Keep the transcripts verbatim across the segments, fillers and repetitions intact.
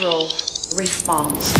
natural response.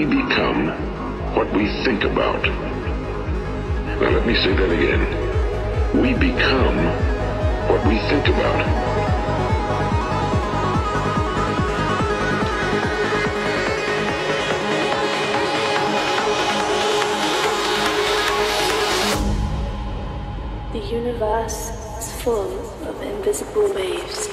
we become what we think about. Now let me say that again. We become what we think about. The universe is full of invisible waves.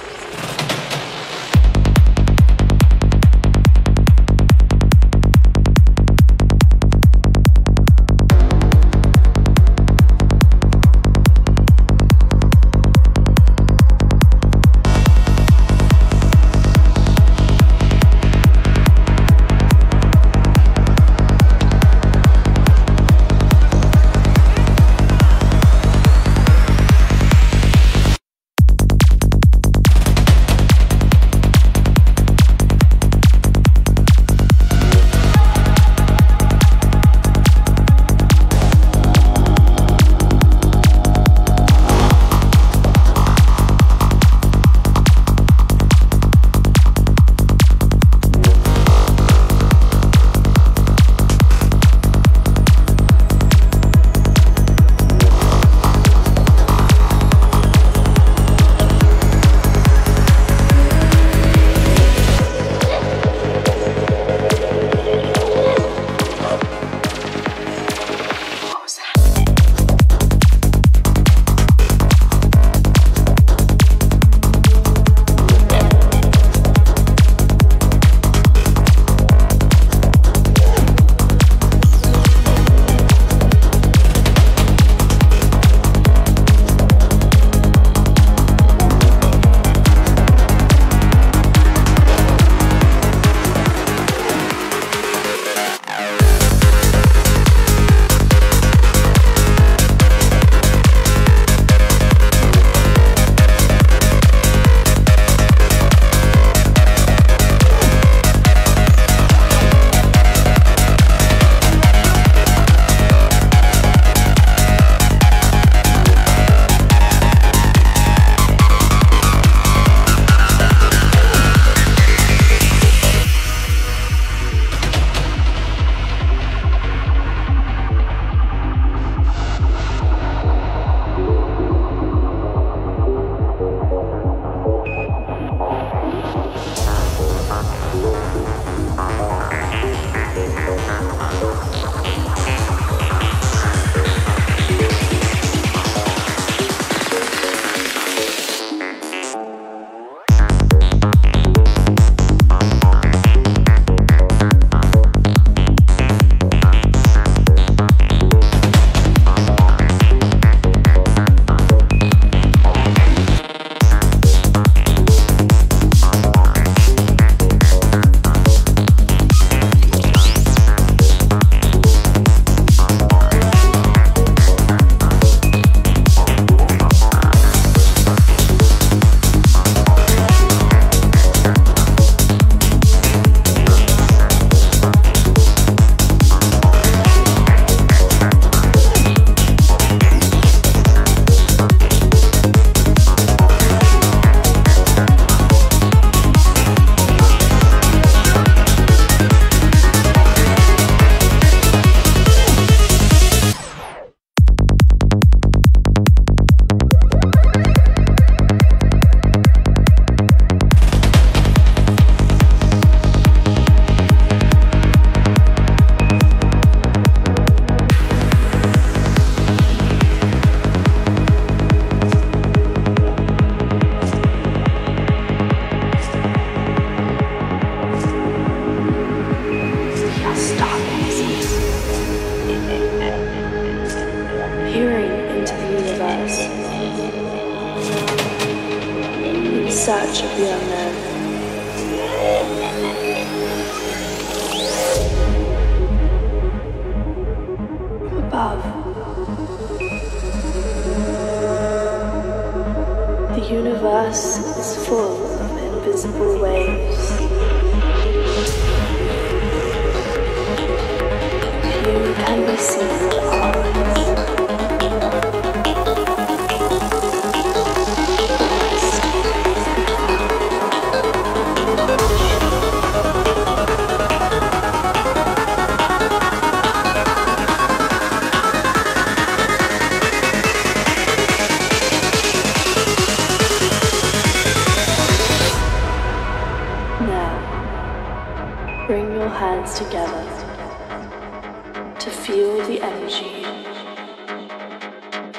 to feel the energy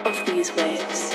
of these waves.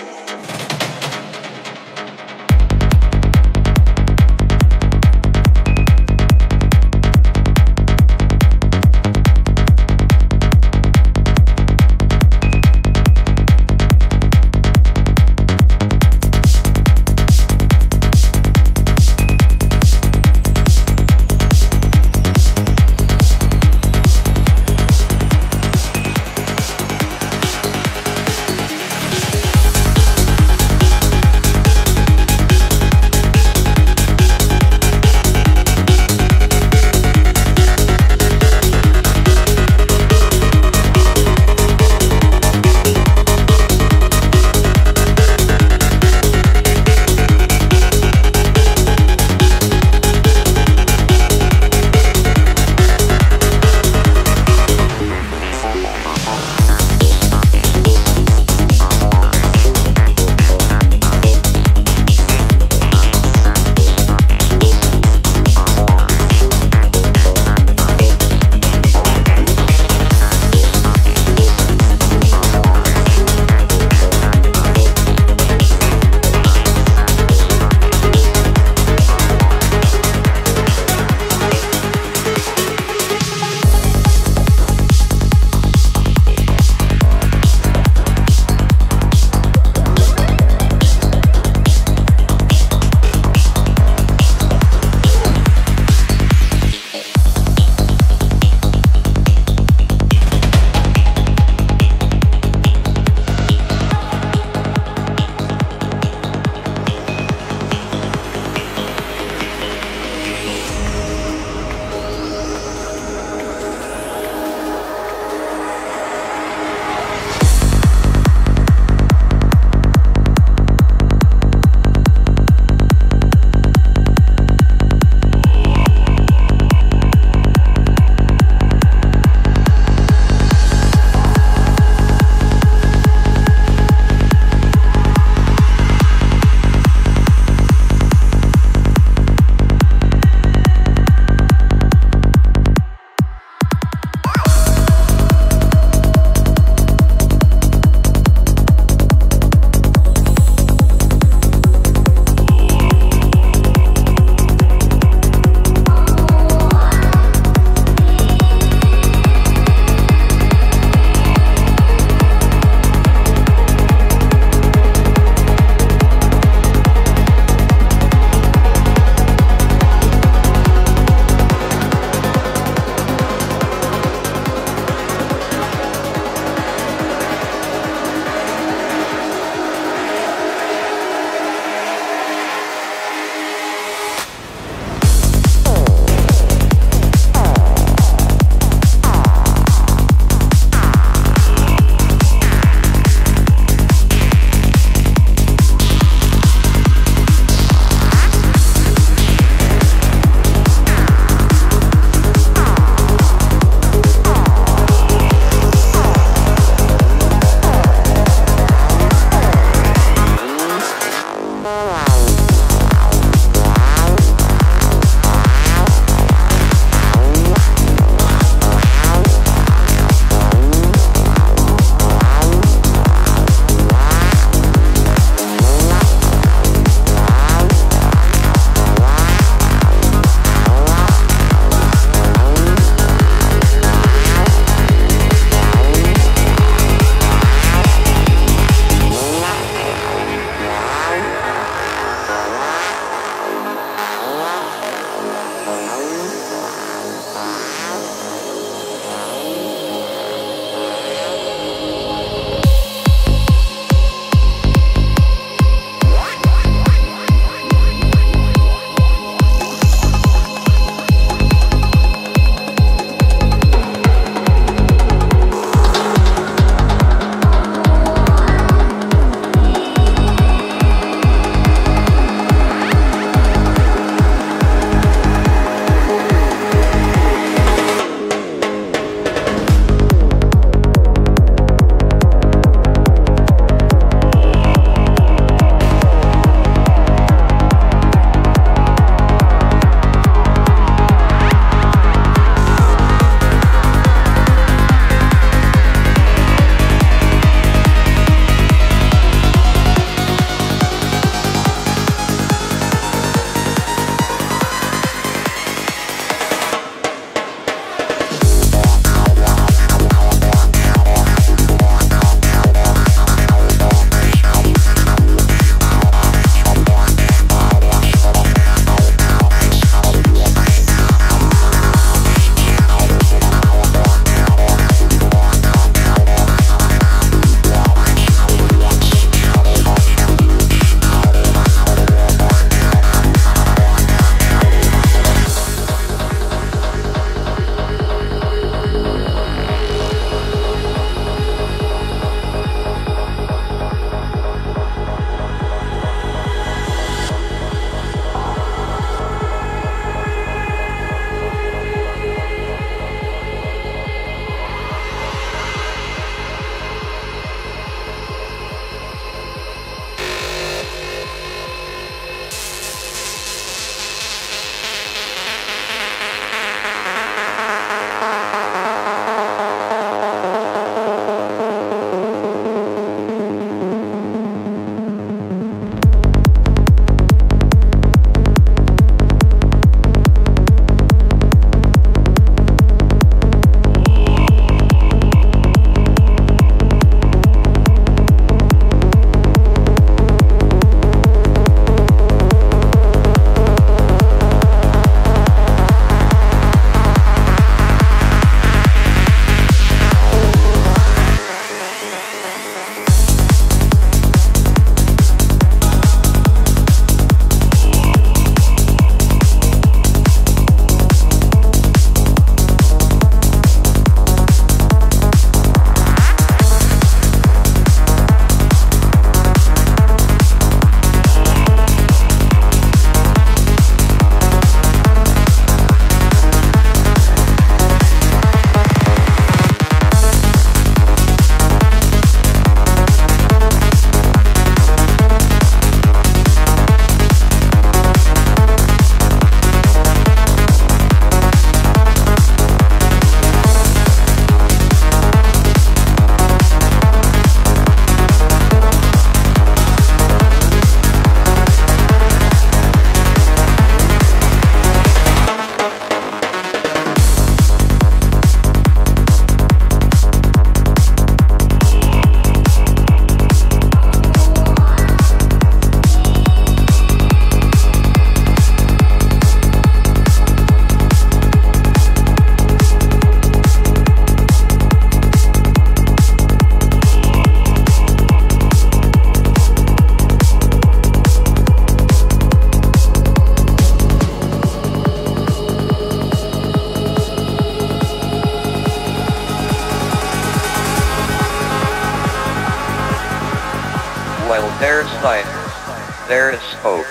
while there's life, there is hope.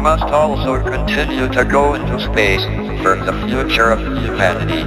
Must also continue to go into space for the future of humanity.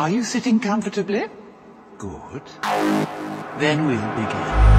Are you sitting comfortably? Good. Then we'll begin.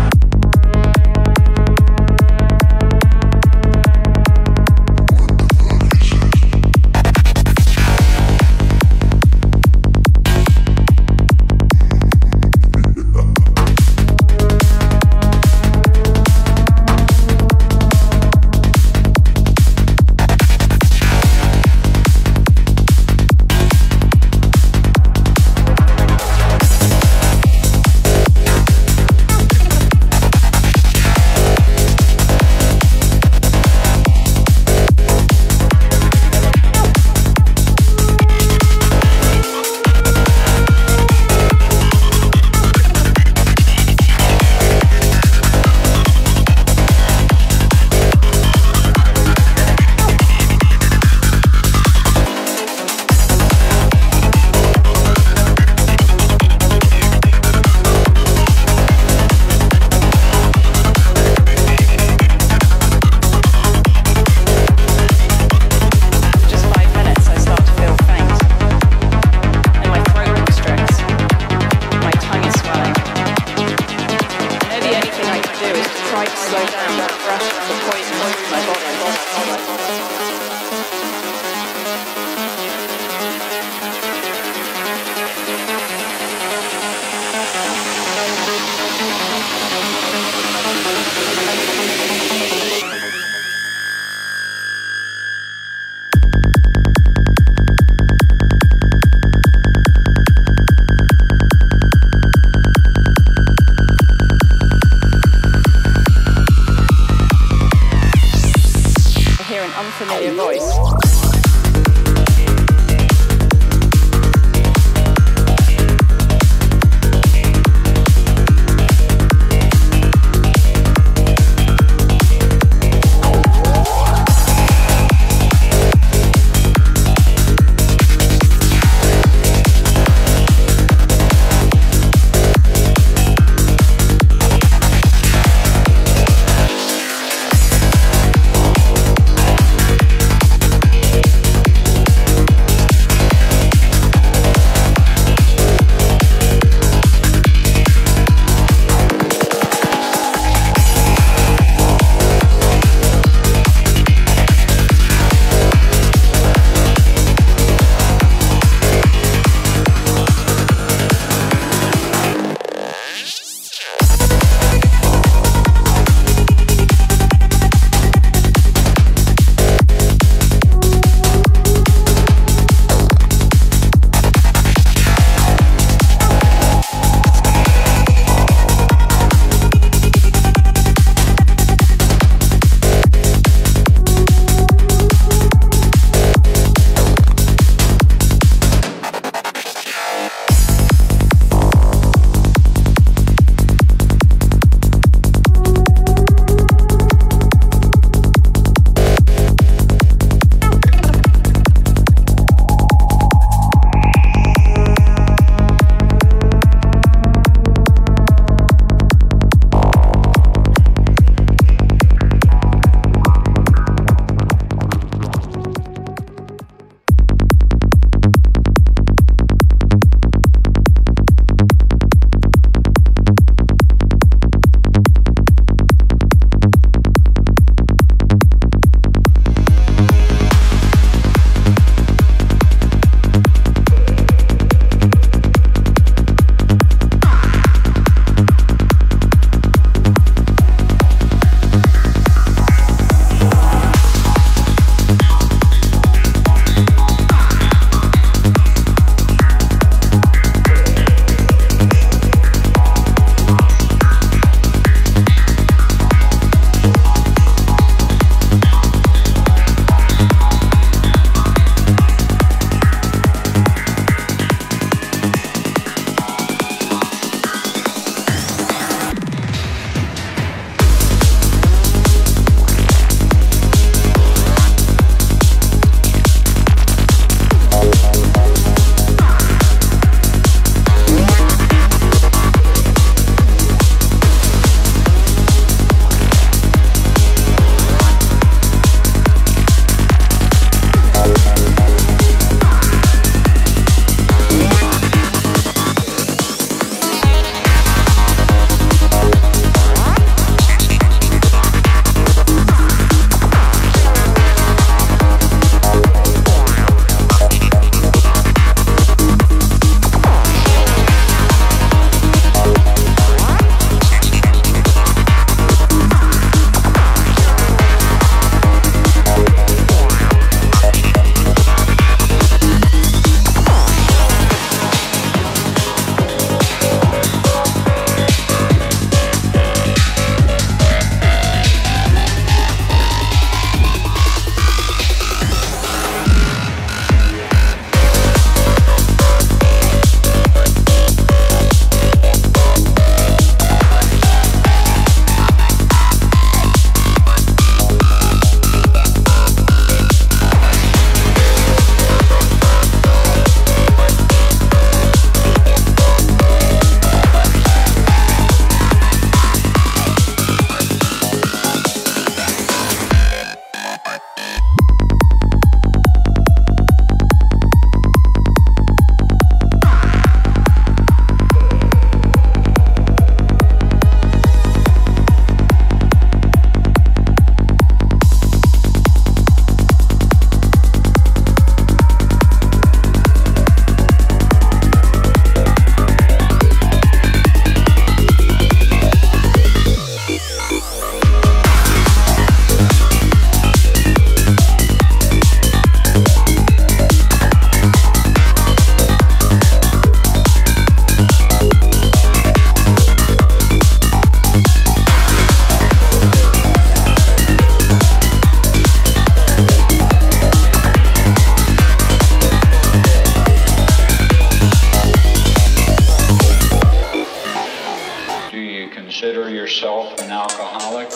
yourself an alcoholic?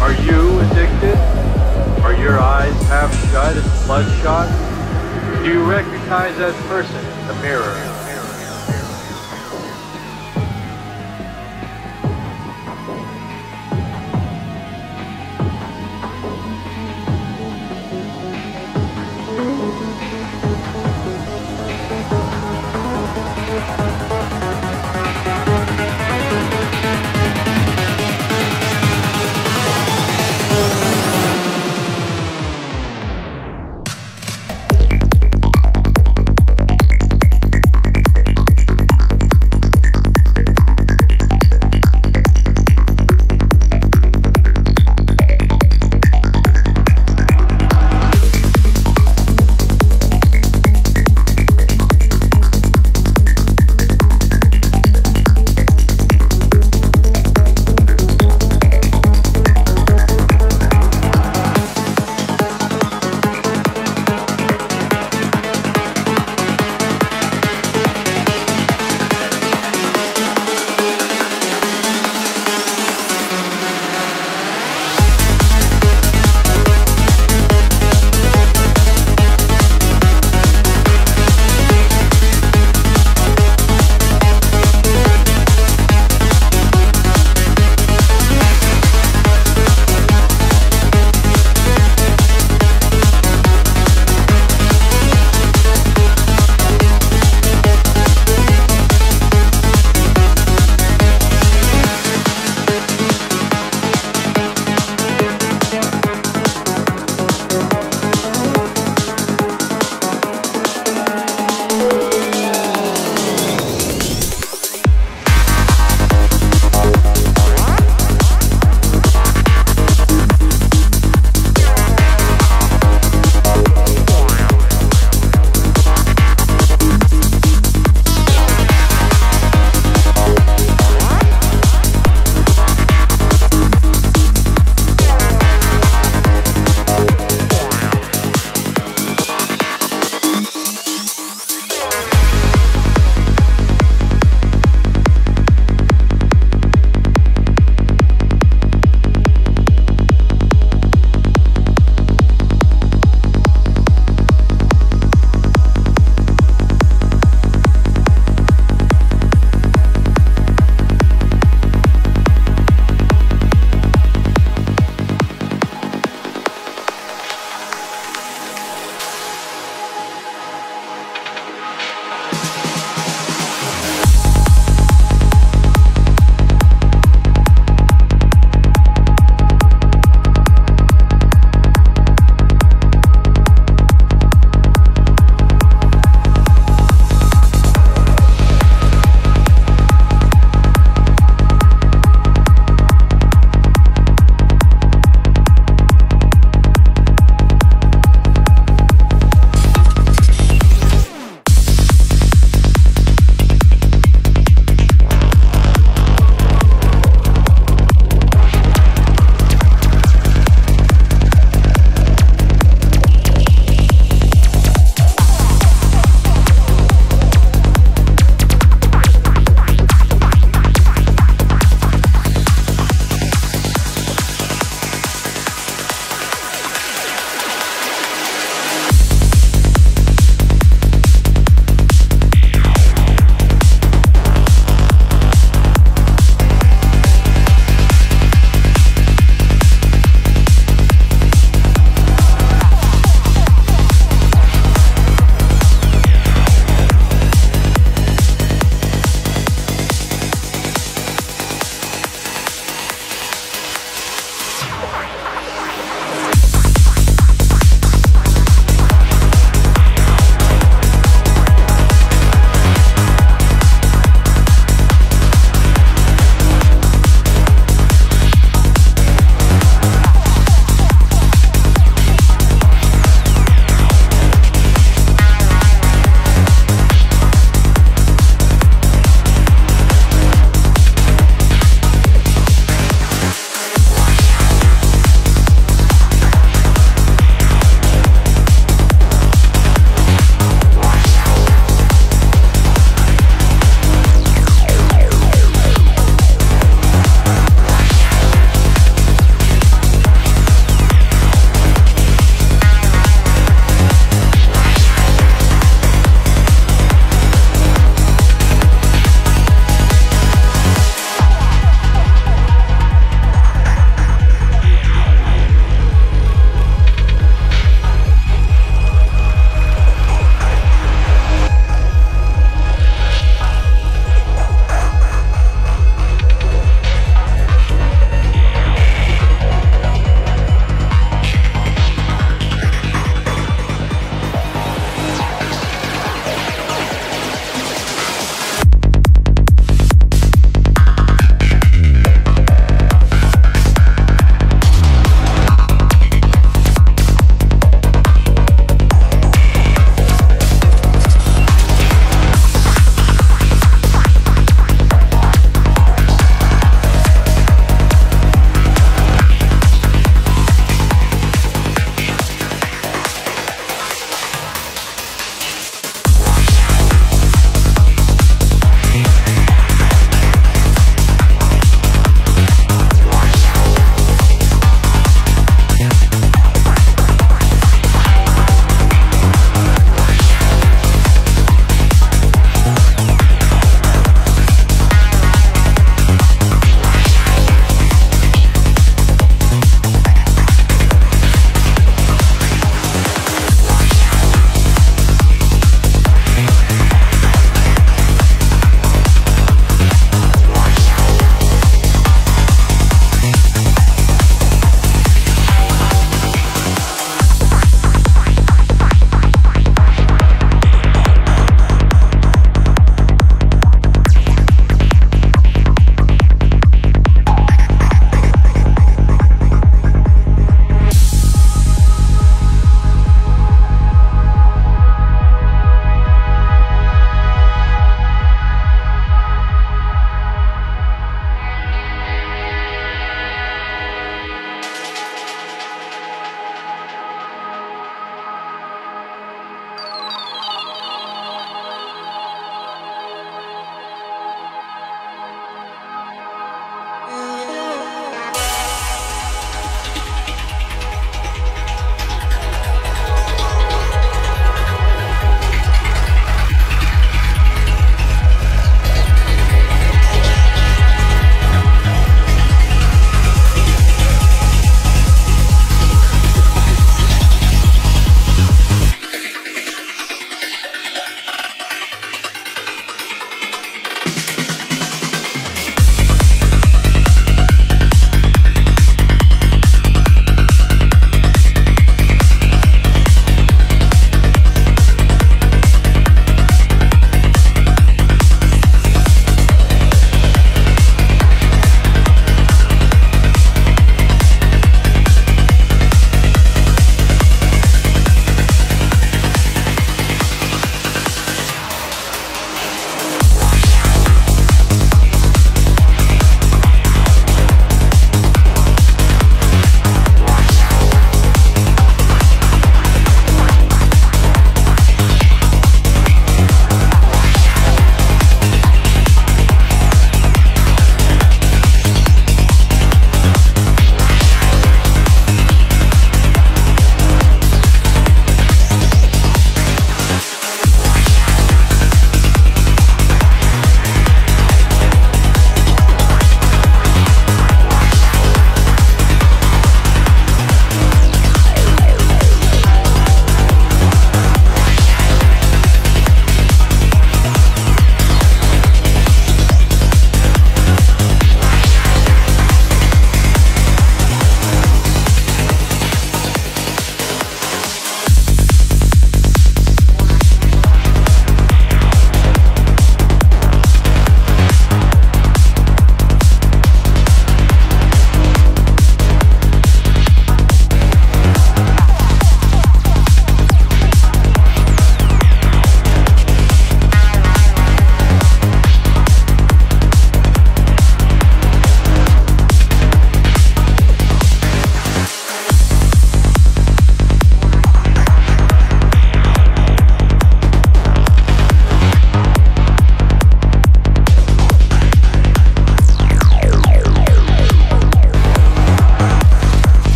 Are you addicted? Are your eyes half shut and bloodshot? Do you recognize that person in the mirror?